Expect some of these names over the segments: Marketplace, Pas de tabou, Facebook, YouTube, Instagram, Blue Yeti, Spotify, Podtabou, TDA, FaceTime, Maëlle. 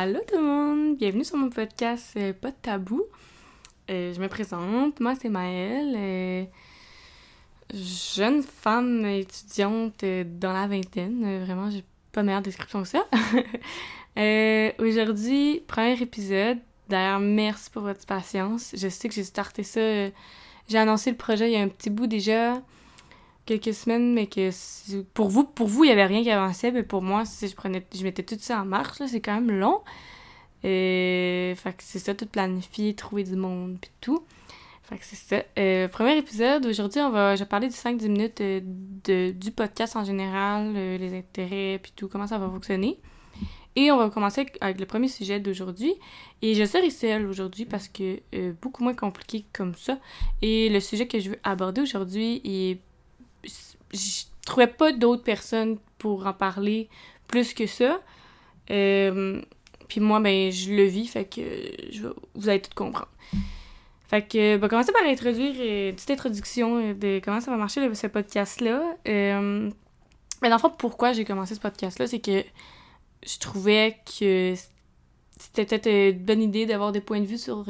Allô tout le monde, bienvenue sur mon podcast Pas de tabou. Je me présente, moi c'est Maëlle, jeune femme étudiante dans la vingtaine, vraiment j'ai pas de meilleure description que ça. Aujourd'hui, premier épisode, d'ailleurs merci pour votre patience, je sais que j'ai starté ça, j'ai annoncé le projet il y a un petit bout déjà, quelques semaines, mais que pour vous, il n'y avait rien qui avançait, mais pour moi, si je mettais tout ça en marche, là, c'est quand même long. Fait que c'est ça, tout planifier, trouver du monde, puis tout. Fait que c'est ça. Premier épisode, aujourd'hui, je vais parler du 5-10 minutes du podcast en général, les intérêts, puis tout, comment ça va fonctionner. Et on va commencer avec le premier sujet d'aujourd'hui. Et je serai seule aujourd'hui parce que beaucoup moins compliqué comme ça. Et le sujet que je veux aborder aujourd'hui est je trouvais pas d'autres personnes pour en parler plus que ça. Puis moi, ben, je le vis, fait que vous allez tout comprendre. Fait que, on va commencer par introduire une petite introduction de comment ça va marcher ce podcast-là. Mais dans le fond, pourquoi j'ai commencé ce podcast-là, c'est que je trouvais que c'était peut-être une bonne idée d'avoir des points de vue sur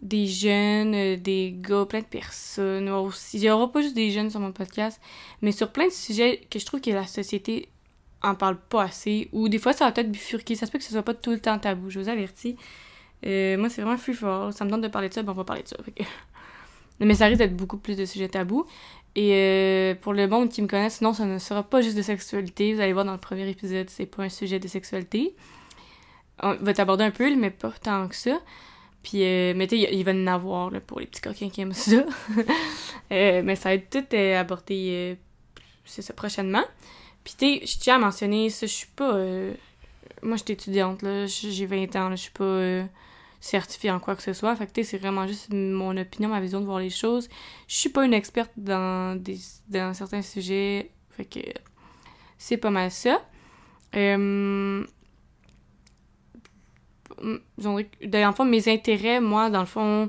des jeunes, des gars, plein de personnes. Il n'y aura pas juste des jeunes sur mon podcast, mais sur plein de sujets que je trouve que la société en parle pas assez, ou des fois ça va peut-être bifurquer, ça se peut que ce soit pas tout le temps tabou, je vous avertis. Moi c'est vraiment free for all, ça me tente de parler de ça, ben on va parler de ça. Mais ça risque d'être beaucoup plus de sujets tabous. Et pour le monde qui me connaît, sinon ça ne sera pas juste de sexualité, vous allez voir dans le premier épisode, c'est pas un sujet de sexualité. On va t'aborder un peu, mais pas tant que ça. Puis, mais tu sais, il va en avoir là, pour les petits coquins qui aiment ça. Mais ça va être tout abordé, c'est ça, prochainement. Puis tu sais, je tiens à mentionner ça, je suis pas... moi, je suis étudiante, là, j'ai 20 ans, là, je suis pas certifiée en quoi que ce soit. Fait que tu sais, c'est vraiment juste mon opinion, ma vision de voir les choses. Je suis pas une experte dans certains sujets, fait que c'est pas mal ça. Dans le fond, mes intérêts, moi, dans le fond,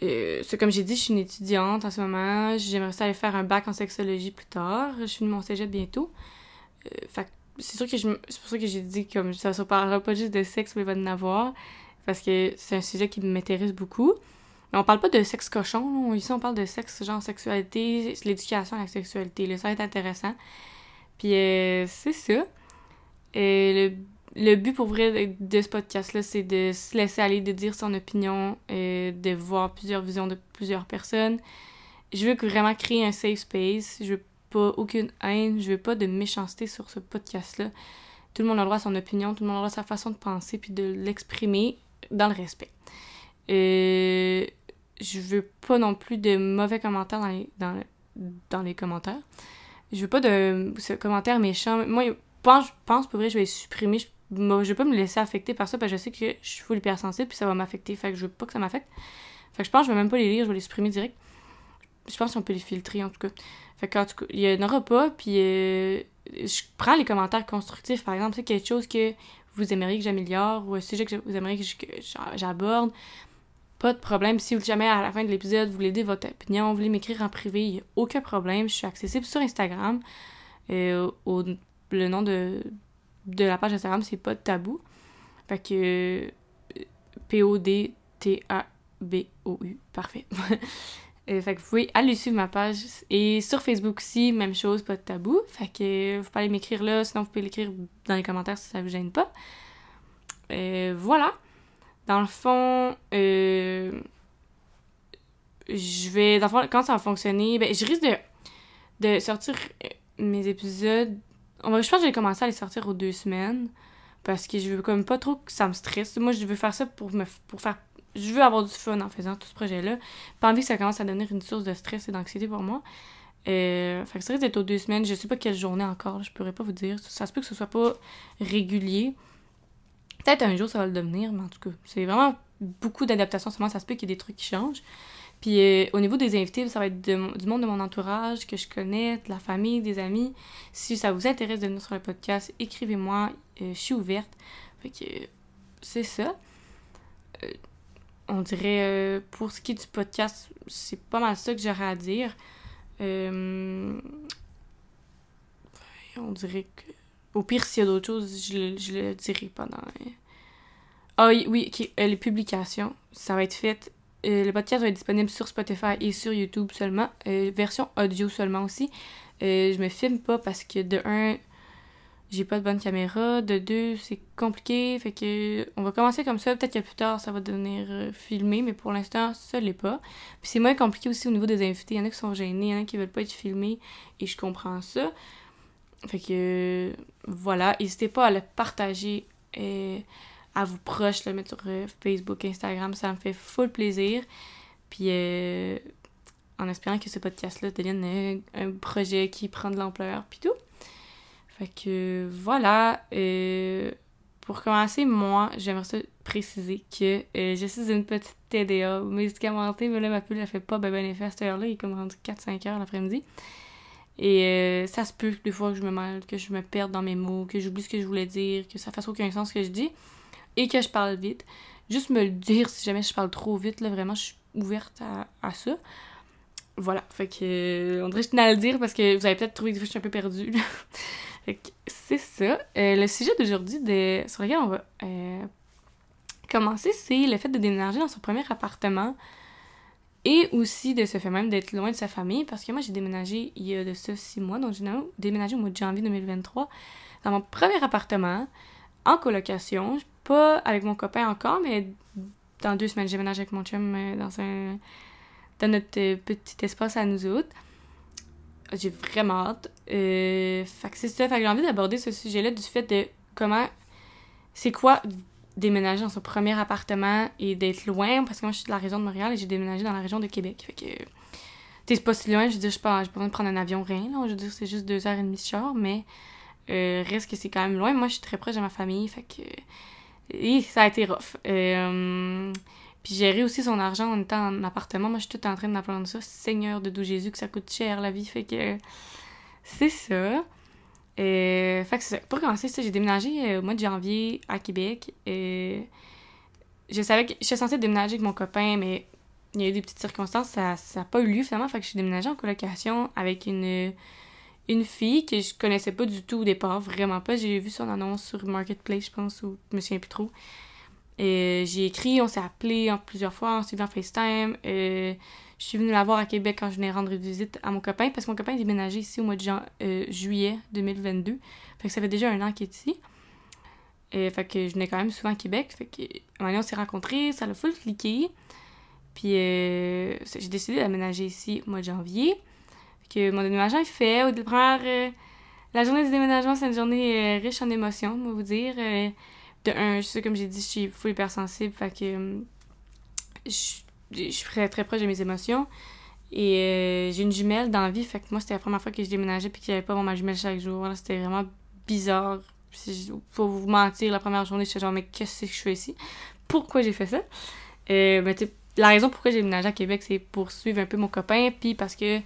c'est comme j'ai dit, je suis une étudiante en ce moment, j'aimerais ça aller faire un bac en sexologie plus tard, je suis de mon cégep bientôt, fait c'est sûr que c'est pour ça que j'ai dit comme ça ne parlera pas juste de sexe, mais il va en avoir, parce que c'est un sujet qui m'intéresse beaucoup. Mais on parle pas de sexe cochon, là. Ici on parle de sexe, genre sexualité, l'éducation à la sexualité, là, ça va être intéressant, puis c'est ça. Et le but pour vrai de ce podcast-là, c'est de se laisser aller, de dire son opinion, de voir plusieurs visions de plusieurs personnes. Je veux vraiment créer un safe space. Je veux pas aucune haine. Je veux pas de méchanceté sur ce podcast-là. Tout le monde a le droit à son opinion. Tout le monde a le droit à sa façon de penser puis de l'exprimer dans le respect. Je veux pas non plus de mauvais commentaires dans les commentaires. Je veux pas de commentaires méchants. Moi, je pense pour vrai, je vais les supprimer. Je vais pas me laisser affecter par ça parce que je sais que je suis full hypersensible puis ça va m'affecter, fait que je veux pas que ça m'affecte. Fait que je pense que je vais même pas les lire, je vais les supprimer direct. Je pense qu'on peut les filtrer en tout cas. Fait que en tout cas, il y en aura pas, puis je prends les commentaires constructifs. Par exemple, c'est quelque chose que vous aimeriez que j'améliore ou un sujet que vous aimeriez que j'aborde. Pas de problème. Si jamais à la fin de l'épisode, vous voulez dire votre opinion, vous voulez m'écrire en privé, il y a aucun problème. Je suis accessible sur Instagram. Le nom de la page Instagram, c'est Pas de tabou. Fait que Podtabou. Parfait. Fait que vous pouvez aller suivre ma page. Et sur Facebook aussi, même chose, Pas de tabou. Fait que vous pouvez aller m'écrire là. Sinon, vous pouvez l'écrire dans les commentaires si ça vous gêne pas. Voilà. Dans le fond, je vais... Dans le fond, quand ça va fonctionner, ben, je risque de sortir mes épisodes... Je pense que j'ai commencé à les sortir aux 2 semaines parce que je veux comme pas trop que ça me stresse. Moi, je veux faire ça pour faire... Je veux avoir du fun en faisant tout ce projet-là. Pas envie que ça commence à devenir une source de stress et d'anxiété pour moi. Fait que ça risque d'être aux 2 semaines. Je sais pas quelle journée encore, je pourrais pas vous dire. Ça se peut que ce soit pas régulier. Peut-être un jour, ça va le devenir, mais en tout cas, c'est vraiment beaucoup d'adaptations. Seulement, ça se peut qu'il y ait des trucs qui changent. Puis au niveau des invités, ça va être du monde de mon entourage, que je connais, de la famille, des amis. Si ça vous intéresse de venir sur le podcast, écrivez-moi, je suis ouverte. Fait que c'est ça. On dirait, pour ce qui est du podcast, c'est pas mal ça que j'aurais à dire. On dirait que Au pire, s'il y a d'autres choses, je le dirai pendant... Ah oui, okay. Les publications, ça va être fait. Le podcast va être disponible sur Spotify et sur YouTube seulement. Version audio seulement aussi. Je me filme pas parce que de un, j'ai pas de bonne caméra. De deux, c'est compliqué. Fait que on va commencer comme ça. Peut-être que plus tard, ça va devenir filmé. Mais pour l'instant, ça l'est pas. Puis c'est moins compliqué aussi au niveau des invités. Il y en a qui sont gênés, il y en a qui veulent pas être filmés. Et je comprends ça. Fait que voilà. N'hésitez pas à le partager. À vous proches, le mettre sur Facebook, Instagram, ça me fait full plaisir. Puis en espérant que ce podcast-là devienne un projet qui prend de l'ampleur, puis tout. Fait que voilà. Pour commencer, moi, j'aimerais ça préciser que je suis une petite TDA médicamentée, mais là, ma pilule, elle fait pas ben effet à cette heure-là, il est comme rendu 4-5 heures l'après-midi. Et ça se peut des fois que je me mêle, que je me perde dans mes mots, que j'oublie ce que je voulais dire, que ça fasse aucun sens ce que je dis. Et que je parle vite. Juste me le dire si jamais je parle trop vite, là, vraiment, je suis ouverte à ça. Voilà, fait que... on dirait que je tenais à le dire parce que vous avez peut-être trouvé que je suis un peu perdue, là. Fait que c'est ça. Le sujet d'aujourd'hui sur lequel on va commencer, c'est le fait de déménager dans son premier appartement et aussi de ce fait même d'être loin de sa famille, parce que moi, j'ai déménagé il y a de ça 6 mois, donc j'ai déménagé au mois de janvier 2023 dans mon premier appartement, en colocation. Pas avec mon copain encore, mais dans 2 semaines, j'ai déménagé avec mon chum dans notre petit espace à nous autres. J'ai vraiment hâte. Fait que c'est ça. Fait que j'ai envie d'aborder ce sujet-là du fait de comment... C'est quoi déménager dans son premier appartement et d'être loin? Parce que moi, je suis de la région de Montréal et j'ai déménagé dans la région de Québec. Fait que... T'sais, c'est pas si loin. Je veux dire, j'ai pas besoin de prendre un avion, rien. Là. Je veux dire, c'est juste 2h30 de char, mais reste que c'est quand même loin. Moi, je suis très proche de ma famille, fait que... Et ça a été rough. Puis gérer aussi son argent en étant en appartement. Moi, je suis tout en train d'apprendre ça. Seigneur de doux Jésus, que ça coûte cher la vie. Fait que c'est ça. Fait que c'est ça. Pour commencer, j'ai déménagé au mois de janvier à Québec. Je savais que j'étais censée déménager avec mon copain, mais il y a eu des petites circonstances. Ça n'a pas eu lieu finalement. Fait que je suis déménagée en colocation avec une fille que je connaissais pas du tout au départ, vraiment pas. J'ai vu son annonce sur Marketplace, je pense, ou je me souviens plus trop. J'ai écrit, on s'est appelé plusieurs fois, on s'est vu en FaceTime. Je suis venue la voir à Québec quand je venais rendre visite à mon copain, parce que mon copain est déménagé ici au mois de juillet 2022. Fait que ça fait déjà 1 an qu'il est ici. Fait que je venais quand même souvent à Québec. Fait que un moment, on s'est rencontrés, ça l'a full cliqué. Puis j'ai décidé d'aménager ici au mois de janvier. Que mon déménagement est fait. Au départ, la journée du déménagement, c'est une journée riche en émotions, moi vous dire. De un, je sais, comme j'ai dit, je suis full hypersensible, fait que je suis très, très proche de mes émotions. Et j'ai une jumelle dans la vie, fait que moi, c'était la première fois que je déménageais puis qu'il n'y avait pas ma jumelle chaque jour. Là, c'était vraiment bizarre. Pour vous mentir, la première journée, j'étais genre, mais qu'est-ce que je fais ici? Pourquoi j'ai fait ça? Ben, tu sais, la raison pourquoi j'ai déménagé à Québec, c'est pour suivre un peu mon copain, puis parce que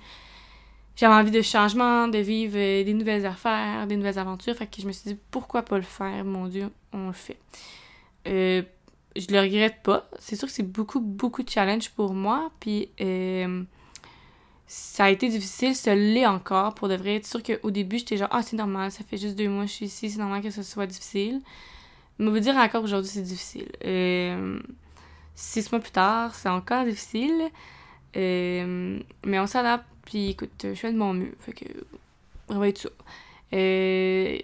j'avais envie de changement, de vivre des nouvelles affaires, des nouvelles aventures. Fait que je me suis dit, pourquoi pas le faire? Mon Dieu, on le fait. Je le regrette pas. C'est sûr que c'est beaucoup, beaucoup de challenge pour moi. Puis ça a été difficile, ça l'est encore pour de vrai. C'est sûr qu'au début, j'étais genre, ah, c'est normal, ça fait juste 2 mois que je suis ici, c'est normal que ça soit difficile. Mais vous dire encore aujourd'hui, c'est difficile. 6 mois plus tard, c'est encore difficile. Mais on s'adapte. Puis écoute, je fais de mon mieux, fait que on va être ça. Je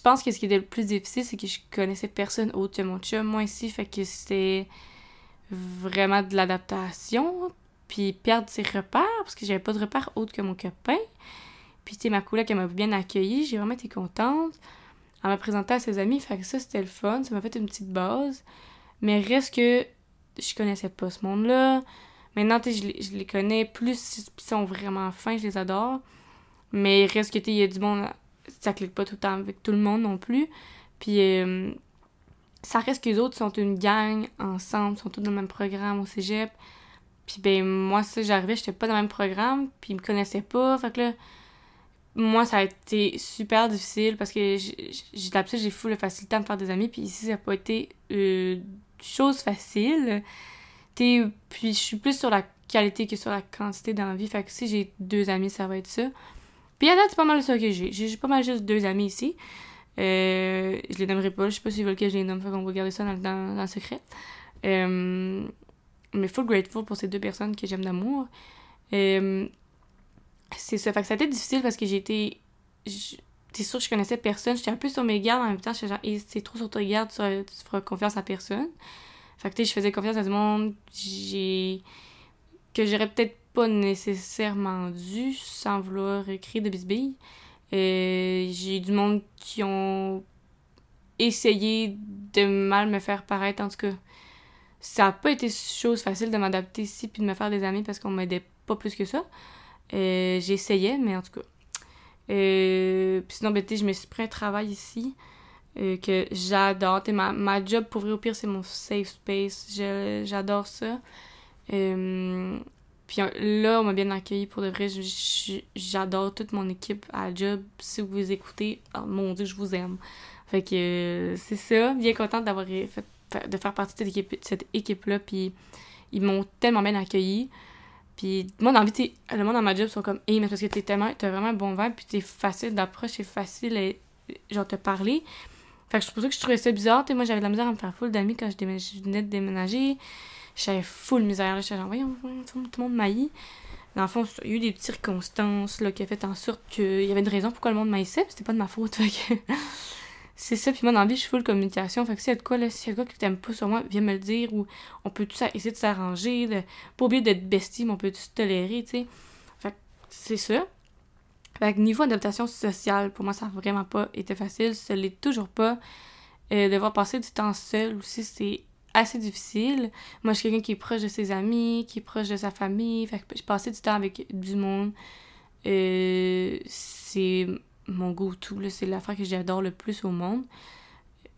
pense que ce qui était le plus difficile, c'est que je connaissais personne autre que mon chum, moi ici, fait que c'était vraiment de l'adaptation, puis perdre ses repères, parce que j'avais pas de repères autres que mon copain. Puis tu sais, ma coloc, elle m'a bien accueillie, j'ai vraiment été contente. Elle m'a présenté à ses amis, fait que ça, c'était le fun, ça m'a fait une petite base. Mais reste que je connaissais pas ce monde-là. Maintenant, tu sais, je les connais plus, ils sont vraiment fins, je les adore. Mais il reste que, tu sais, il y a du monde, ça clique pas tout le temps avec tout le monde non plus. Puis, ça reste que les autres sont une gang ensemble, sont tous dans le même programme au cégep. Puis, ben, moi, ça, j'arrivais, j'étais pas dans le même programme, puis ils me connaissaient pas. Fait que là, moi, ça a été super difficile parce que j'ai fou la facilité à me faire des amis, puis ici, ça n'a pas été chose facile. Puis je suis plus sur la qualité que sur la quantité dans la vie. Fait que si j'ai 2 amis, ça va être ça. Puis à date, c'est pas mal ça que j'ai. J'ai pas mal juste deux amis ici. Je les nommerai pas. Je sais pas s'ils veulent que je les nomme. Fait qu'on va garder ça dans le secret. Mais full grateful pour ces deux personnes que j'aime d'amour. C'est ça. Fait que ça a été difficile parce que j'ai été... T'es sûr que je connaissais personne. J'étais un peu sur mes gardes en même temps. J'étais genre, c'est trop sur tes gardes, tu feras confiance à personne. Fait que je faisais confiance à tout le monde que j'aurais peut-être pas nécessairement dû sans vouloir créer de bisbilles. J'ai eu du monde qui ont essayé de mal me faire paraître. En tout cas, ça a pas été chose facile de m'adapter ici puis de me faire des amis parce qu'on m'aidait pas plus que ça. J'essayais, mais en tout cas... Puis sinon, je me suis pris un travail ici que j'adore. Ma job, pour vrai, au pire, c'est mon safe space. J'adore ça. Puis là, on m'a bien accueilli. Pour de vrai, j'adore toute mon équipe à la job. Si vous écoutez, oh, mon Dieu, je vous aime. Fait que c'est ça. Bien contente de faire partie de cette équipe-là. Puis ils m'ont tellement bien accueillie. Puis moi, dans la vie, le monde dans ma job sont comme « Hey, mais parce que t'as vraiment un bon vibe, puis t'es facile d'approche, c'est facile à, genre, te parler. » Fait que c'est pour ça que je trouvais ça bizarre. Moi, j'avais de la misère à me faire full d'amis quand je venais de déménager. J'avais full misère. Là, j'étais genre « Voyons, tout le monde m'haït. » Dans le fond, il y a eu des petites circonstances là, qui ont fait en sorte qu'il y avait une raison pourquoi le monde m'haïssait, puis c'était pas de ma faute. Fait que... c'est ça. Puis moi, dans la vie, je suis full communication. Fait que s'il y a de quoi que t'aimes pas sur moi, viens me le dire. Ou on peut essayer de s'arranger, pas oublier d'être bestie, mais on peut se tolérer, tu sais. Fait que c'est ça. Fait que niveau adaptation sociale, pour moi, ça n'a vraiment pas été facile. Ça l'est toujours pas. Devoir passer du temps seul aussi, c'est assez difficile. Moi, je suis quelqu'un qui est proche de ses amis, qui est proche de sa famille. Fait que passer du temps avec du monde, c'est... mon go-to, là, c'est l'affaire que j'adore le plus au monde.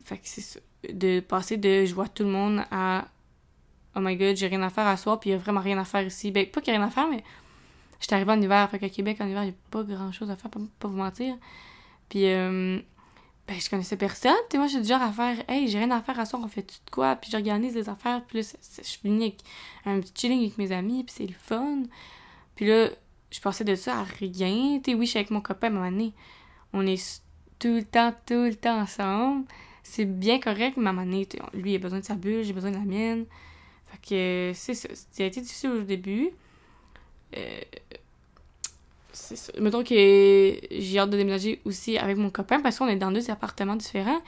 Fait que c'est ça. De passer de « je vois tout le monde » à « oh my god, j'ai rien à faire à soir, puis il y a vraiment rien à faire ici ». Ben, pas qu'il y a rien à faire, mais j'étais arrivée en hiver. Fait qu'à Québec, en hiver, il n'y a pas grand-chose à faire, pas vous mentir. Puis, je connaissais personne. Tu sais, moi, j'ai du genre à faire « hey, j'ai rien à faire à soir, on fait tout de quoi ?» Puis j'organise les affaires, puis là, je suis venue un petit chilling avec mes amis, puis c'est le fun. Puis là, je passais de ça à rien. Tu sais, oui, je suis avec mon copain à un moment donné. On est tout le temps ensemble. C'est bien correct, mais à un moment donné, lui, il a besoin de sa bulle, j'ai besoin de la mienne. Fait que c'est ça. Ça a été difficile au début. C'est ça. Mettons que j'ai hâte de déménager aussi avec mon copain parce qu'on est dans deux appartements différents.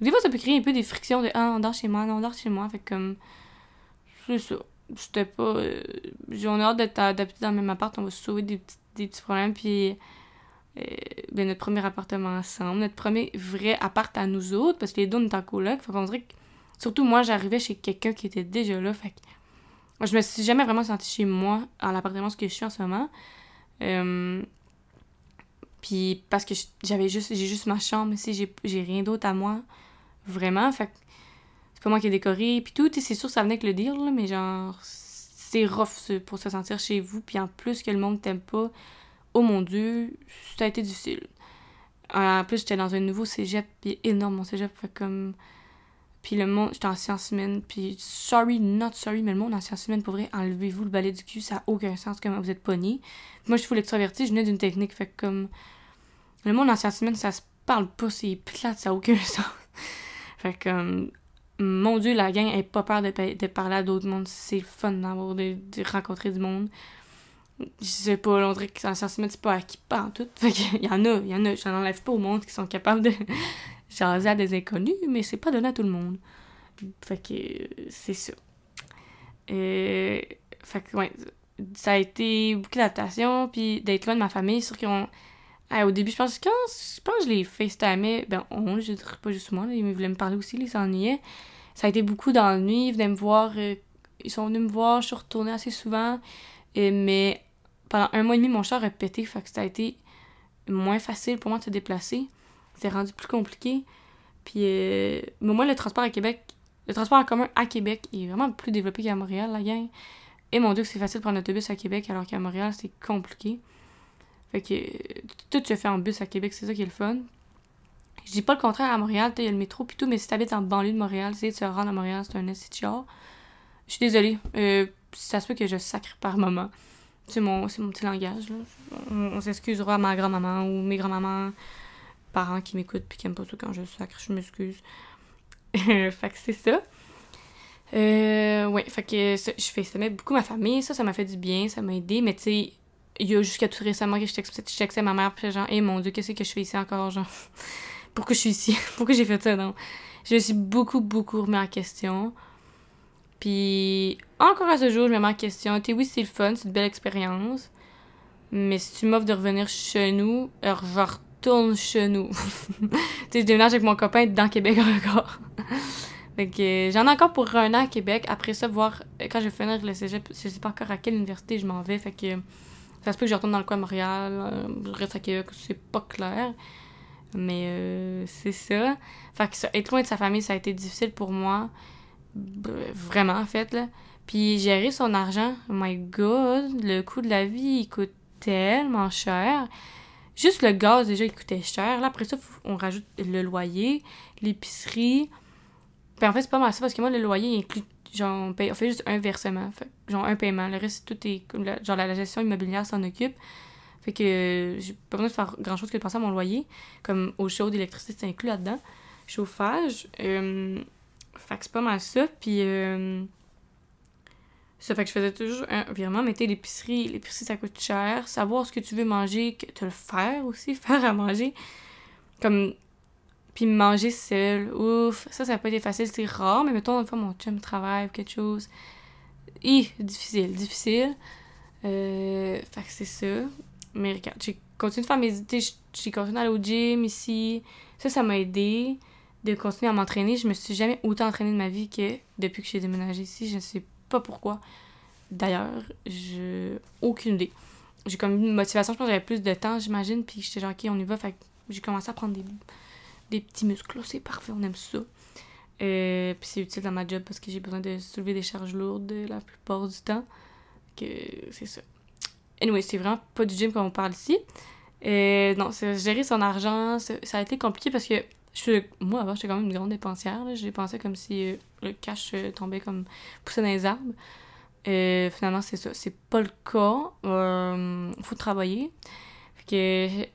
Des fois, ça peut créer un peu des frictions de « ah, on dort chez moi, non, on dort chez moi ». Fait que comme... c'est ça. C'était pas... on a hâte d'être adapté dans le même appart, on va se sauver des petits problèmes, puis... notre premier appartement ensemble, notre premier vrai appart à nous autres, parce que les deux on est en coloc, fait qu'on dirait que, surtout moi, j'arrivais chez quelqu'un qui était déjà là, fait que je me suis jamais vraiment sentie chez moi, à l'appartement que je suis en ce moment, puis parce que j'ai juste ma chambre ici, j'ai rien d'autre à moi, vraiment, fait que c'est pas moi qui ai décoré, puis tout, c'est sûr ça venait avec le deal, là, mais genre, c'est rough pour se sentir chez vous, puis en plus que le monde t'aime pas, oh mon Dieu, ça a été difficile. En plus, j'étais dans un nouveau cégep, puis énorme mon cégep, fait comme... Puis le monde, j'étais en sciences humaines, puis sorry, not sorry, mais le monde en sciences humaines, pour vrai, enlevez-vous le balai du cul, ça n'a aucun sens, comment vous êtes pognés. Moi, je suis full extravertie, je venais d'une technique, fait comme... Le monde en sciences humaines, ça se parle pas, c'est plate, ça n'a aucun sens. Fait comme... Mon Dieu, la gang, elle n'a pas peur de parler à d'autres mondes, c'est le fun d'avoir de rencontrer du monde. Je sais pas, on dirait que en sciences humaines, c'est pas à qui parle tout. Fait qu'il y en a, j'en enlève pas au monde qui sont capables de jaser à des inconnus, mais c'est pas donné à tout le monde. Fait que c'est ça. Fait que ouais, ça a été beaucoup d'adaptation, puis d'être loin de ma famille, sûr qu'on... Au début, je pense que je les FaceTimais, je dirais pas juste moi, là, ils voulaient me parler aussi, ils s'ennuyaient. Ça a été beaucoup d'ennuis, ils venaient me voir, ils sont venus me voir, je suis retournée assez souvent, mais... Pendant un mois et demi, mon char a pété, fait que ça a été moins facile pour moi de se déplacer. C'est rendu plus compliqué. Puis, moi, le transport en commun à Québec est vraiment plus développé qu'à Montréal, la gang. Et mon Dieu, que c'est facile de prendre l'autobus à Québec, alors qu'à Montréal, c'est compliqué. Fait que tout se fait en bus à Québec, c'est ça qui est le fun. Je dis pas le contraire à Montréal, il y a le métro pis tout, mais si t'habites en banlieue de Montréal, tu te rends à Montréal, c'est un esti de char. Je suis désolée, ça se peut que je sacre par moment. C'est mon petit langage. Là. On s'excusera à ma grand-maman ou mes grands-mamans, parents qui m'écoutent puis qui n'aiment pas ça quand je sacre, je m'excuse. Fait que c'est ça. Ouais, fait que ça, je FaceTimais beaucoup ma famille, ça m'a fait du bien, ça m'a aidé, mais tu sais, il y a jusqu'à tout récemment que je textais ma mère, puis genre, hey, mon Dieu, qu'est-ce que je fais ici encore, genre, pourquoi je suis ici, pourquoi j'ai fait ça, non? Je me suis beaucoup remis en question, puis encore à ce jour, je me mets en question, tu sais, oui, c'est le fun, c'est une belle expérience, mais si tu m'offres de revenir chez nous, alors je retourne chez nous. Tu sais, je déménage avec mon copain dans Québec encore. Fait que j'en ai encore pour un an à Québec. Après ça, voir quand je vais finir le cégep, je sais pas encore à quelle université je m'en vais. Fait que ça se peut que je retourne dans le coin de Montréal, je reste à Québec, c'est pas clair. Mais c'est ça. Fait que ça, être loin de sa famille, ça a été difficile pour moi. Vraiment, en fait, là. Puis gérer son argent, oh my god, le coût de la vie, il coûte tellement cher. Juste le gaz, déjà, il coûtait cher. Là, après ça, on rajoute le loyer, l'épicerie. Puis en fait, c'est pas mal ça, parce que moi, le loyer, il inclut, genre, on fait juste un versement, fait, genre un paiement. Le reste, tout est, genre, la gestion immobilière s'en occupe. Fait que j'ai pas besoin de faire grand-chose que de penser à mon loyer, comme eau chaude, électricité, c'est inclus là-dedans. Chauffage, fait que c'est pas mal ça. Puis ça fait que je faisais toujours un virement, mais l'épicerie, ça coûte cher. Savoir ce que tu veux manger, que te le faire aussi, faire à manger, comme... Puis manger seul, ouf, ça a pas été facile, c'est rare, mais mettons, une fois, mon chum travaille ou quelque chose. Difficile. Fait que c'est ça. Mais regarde, j'ai continué de faire mes idées, j'ai continué d'aller au gym ici. Ça m'a aidé de continuer à m'entraîner. Je me suis jamais autant entraînée de ma vie que depuis que j'ai déménagé ici. Je ne sais pas pourquoi. D'ailleurs, aucune idée. J'ai comme une motivation, je pense que j'avais plus de temps, j'imagine, puis j'étais genre, OK, on y va. Fait que j'ai commencé à prendre des petits muscles, c'est parfait, on aime ça. Puis c'est utile dans ma job parce que j'ai besoin de soulever des charges lourdes la plupart du temps. Que c'est ça. Anyway, c'est vraiment pas du gym qu'on parle ici. Non, c'est gérer son argent, ça a été compliqué parce que moi, avant, j'étais quand même une grande dépensière. Là. Je dépensais comme si le cash tombait comme poussé dans les arbres. Finalement, c'est ça. C'est pas le cas. Faut travailler. Fait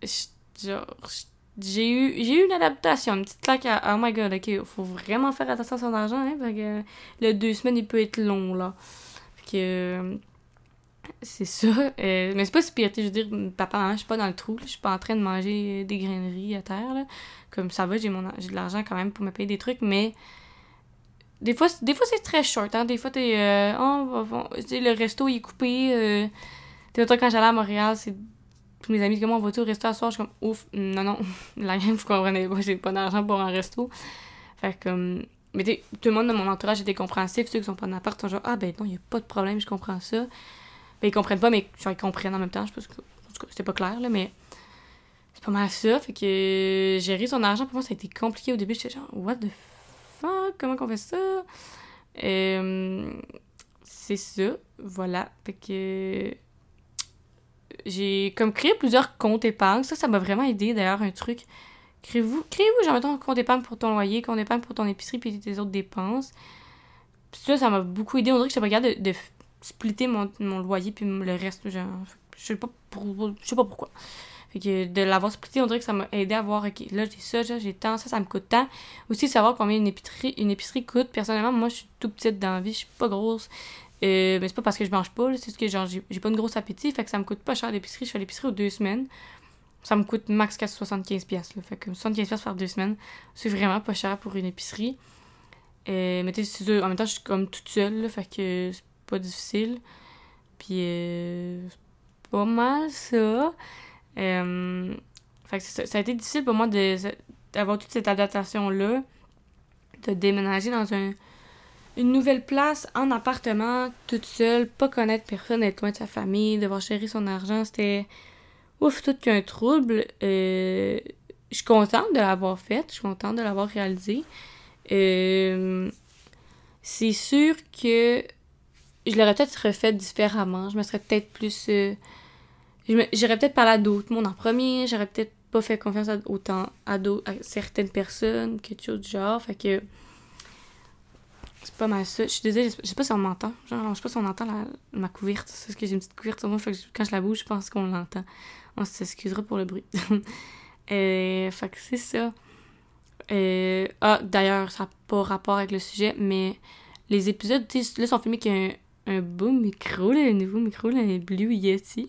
que, J'ai eu une adaptation, une petite claque à « Oh my God, OK, faut vraiment faire attention à son argent, hein, parce que le 2 semaines, il peut être long, là. » Fait que c'est ça. Mais c'est pas si pire, je veux dire, papa, maman, je suis pas dans le trou, là, je suis pas en train de manger des graineries à terre, là. Comme ça va, j'ai de l'argent quand même pour me payer des trucs, mais des fois c'est très short, hein. Des fois, t'es... le resto, il est coupé. T'es autant quand j'allais à Montréal, c'est... Tous mes amis, comment on va-tu au resto à soir? Je suis comme, ouf, non, la gang, vous comprenez pas, j'ai pas d'argent pour un resto. Fait que, mais tu sais, tout le monde dans mon entourage était compréhensif. Ceux qui sont pas en appart sont genre, ah ben non, y a pas de problème, je comprends ça. Ben ils comprennent pas, mais genre, ils comprennent en même temps, je pense que, en tout cas, c'était pas clair, là, mais c'est pas mal ça. Fait que gérer son argent, pour moi, ça a été compliqué au début. J'étais genre, what the fuck, comment qu'on fait ça? C'est ça, voilà. Fait que. J'ai comme créé plusieurs comptes épargne. Ça m'a vraiment aidé, d'ailleurs, un truc. Créez-vous genre, mettons, un compte épargne pour ton loyer, compte épargne pour ton épicerie, puis tes autres dépenses. Puis ça m'a beaucoup aidé. On dirait que j'étais pas capable de splitter mon loyer, puis le reste, genre, je sais pas pourquoi. Fait que de l'avoir splitté, on dirait que ça m'a aidé à voir, OK, là, j'ai ça, là, j'ai tant, ça me coûte tant. Aussi, savoir combien une épicerie coûte. Personnellement, moi, je suis tout petite dans la vie, je suis pas grosse. Mais c'est pas parce que je mange pas, là, c'est juste que genre j'ai pas une grosse appétit, fait que ça me coûte pas cher l'épicerie. Je fais l'épicerie aux 2 semaines, ça me coûte max 75$, là, fait que 75$ par 2 semaines, c'est vraiment pas cher pour une épicerie. Mais tu sais, en même temps, je suis comme toute seule, là, fait que c'est pas difficile. Puis c'est pas mal ça. Fait que ça a été difficile pour moi d'avoir toute cette adaptation-là, de déménager dans une nouvelle place, en appartement, toute seule, pas connaître personne, être loin de sa famille, devoir gérer son argent, c'était... Ouf, tout qu'un trouble. Je suis contente de l'avoir fait, je suis contente de l'avoir réalisé. C'est sûr que je l'aurais peut-être refait différemment, je me serais peut-être plus... J'aurais peut-être parlé à d'autres monde en premier, j'aurais peut-être pas fait confiance autant à certaines personnes, quelque chose du genre, fait que... C'est pas mal ça. Je suis désolée, je sais pas si on m'entend. Genre, je sais pas si on entend ma couverte. C'est parce que j'ai une petite couverte sur moi, fait que quand je la bouge, je pense qu'on l'entend. On s'excusera pour le bruit. Fait que c'est ça. D'ailleurs, ça n'a pas rapport avec le sujet, mais les épisodes, tu sais, là, sont filmés qu'il y a un beau micro, là, un nouveau micro, là, un Blue Yeti.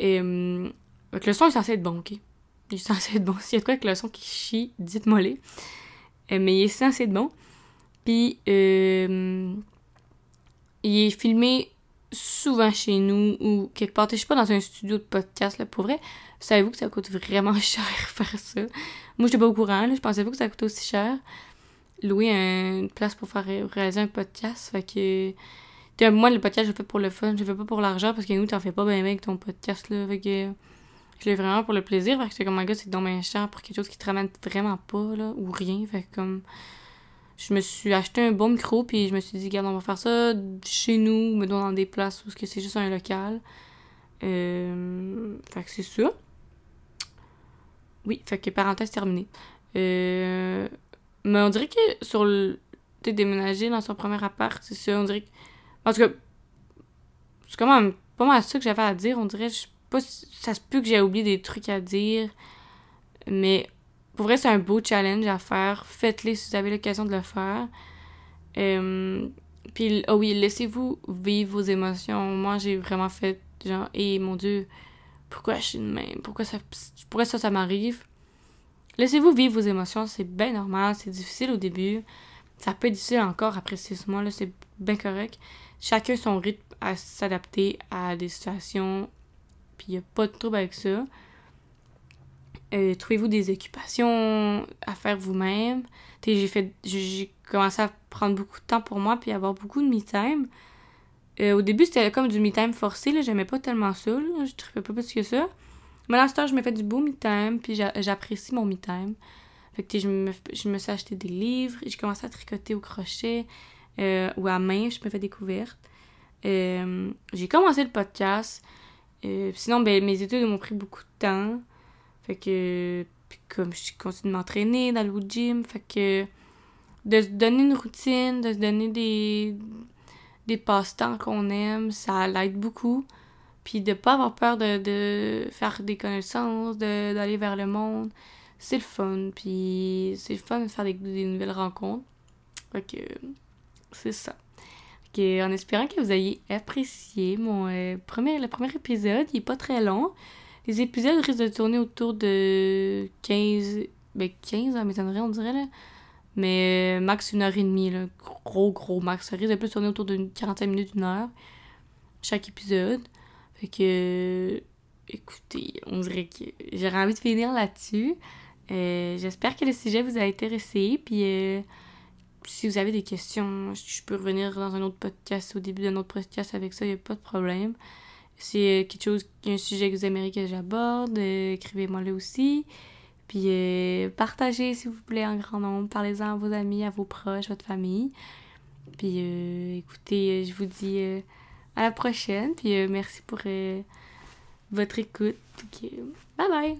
Donc le son est censé être bon, ok? Il est censé être bon. S'il y a de quoi avec le son qui chie, dites-moi les. Mais il est censé être bon. Puis, il est filmé souvent chez nous ou quelque part. Je suis pas dans un studio de podcast, là, pour vrai. Savez-vous que ça coûte vraiment cher faire ça? Moi, j'étais pas au courant, là. Je pensais pas que ça coûte aussi cher. Louer une place pour faire réaliser un podcast, fait que... Moi, le podcast, je le fais pour le fun. Je le fais pas pour l'argent, parce que nous, t'en fais pas bien avec ton podcast, là. Fait que... Je l'ai vraiment pour le plaisir, parce que c'est comme un gars, c'est dans mes champs pour quelque chose qui te ramène vraiment pas, là, ou rien. Fait que comme... Je me suis acheté un bon micro, puis je me suis dit, regarde, on va faire ça chez nous, mais dans des places où c'est juste un local. Fait que c'est ça. Oui, fait que parenthèse terminée. Mais on dirait que sur le... T'es déménagé dans son premier appart, c'est ça, on dirait que... En tout cas, c'est quand même pas mal ça que j'avais à dire, on dirait, je sais pas si... Ça se peut que j'ai oublié des trucs à dire, mais pour vrai, c'est un beau challenge à faire. Faites-les si vous avez l'occasion de le faire. Puis, oh oui, laissez-vous vivre vos émotions. Moi, j'ai vraiment fait, genre, hey, mon Dieu, pourquoi je suis de même? Pourquoi ça m'arrive? Laissez-vous vivre vos émotions, c'est bien normal, c'est difficile au début. Ça peut être difficile encore après 6 mois, là, c'est bien correct. Chacun son rythme à s'adapter à des situations, puis il n'y a pas de trouble avec ça. Trouvez-vous des occupations à faire vous-même. J'ai commencé à prendre beaucoup de temps pour moi, puis avoir beaucoup de me-time. Au début, c'était comme du me-time forcé, là, j'aimais pas tellement ça, là, je trippais pas plus que ça. Mais là, cette heure, je me fais du beau me-time, puis j'apprécie mon me-time. Fait que je me suis acheté des livres, j'ai commencé à tricoter au crochet ou à main, je me fais des couvertes. J'ai commencé le podcast. Sinon, ben mes études m'ont pris beaucoup de temps. Fait que, puis comme je continue de m'entraîner, d'aller au gym, fait que de se donner une routine, de se donner des passe-temps qu'on aime, ça l'aide beaucoup. Puis de pas avoir peur de faire des connaissances, d'aller vers le monde, c'est le fun. Puis c'est le fun de faire des nouvelles rencontres. Fait que c'est ça. Fait que, en espérant que vous ayez apprécié le premier épisode, il est pas très long. Les épisodes risquent de tourner autour de 15 ça m'étonnerait, on dirait, là. Mais max 1h30, là. Gros max. Ça risque de plus tourner autour d'une 45 minutes, 1 heure, chaque épisode. Fait que, écoutez, on dirait que j'aurais envie de finir là-dessus. J'espère que le sujet vous a intéressé. Puis, si vous avez des questions, je peux revenir dans un autre podcast, au début d'un autre podcast avec ça, il n'y a pas de problème. Si quelque chose, un sujet que vous aimeriez que j'aborde, écrivez-moi-le aussi. Puis, partagez, s'il vous plaît, en grand nombre. Parlez-en à vos amis, à vos proches, à votre famille. Puis, écoutez, je vous dis... à la prochaine, puis merci pour votre écoute. Okay. Bye bye!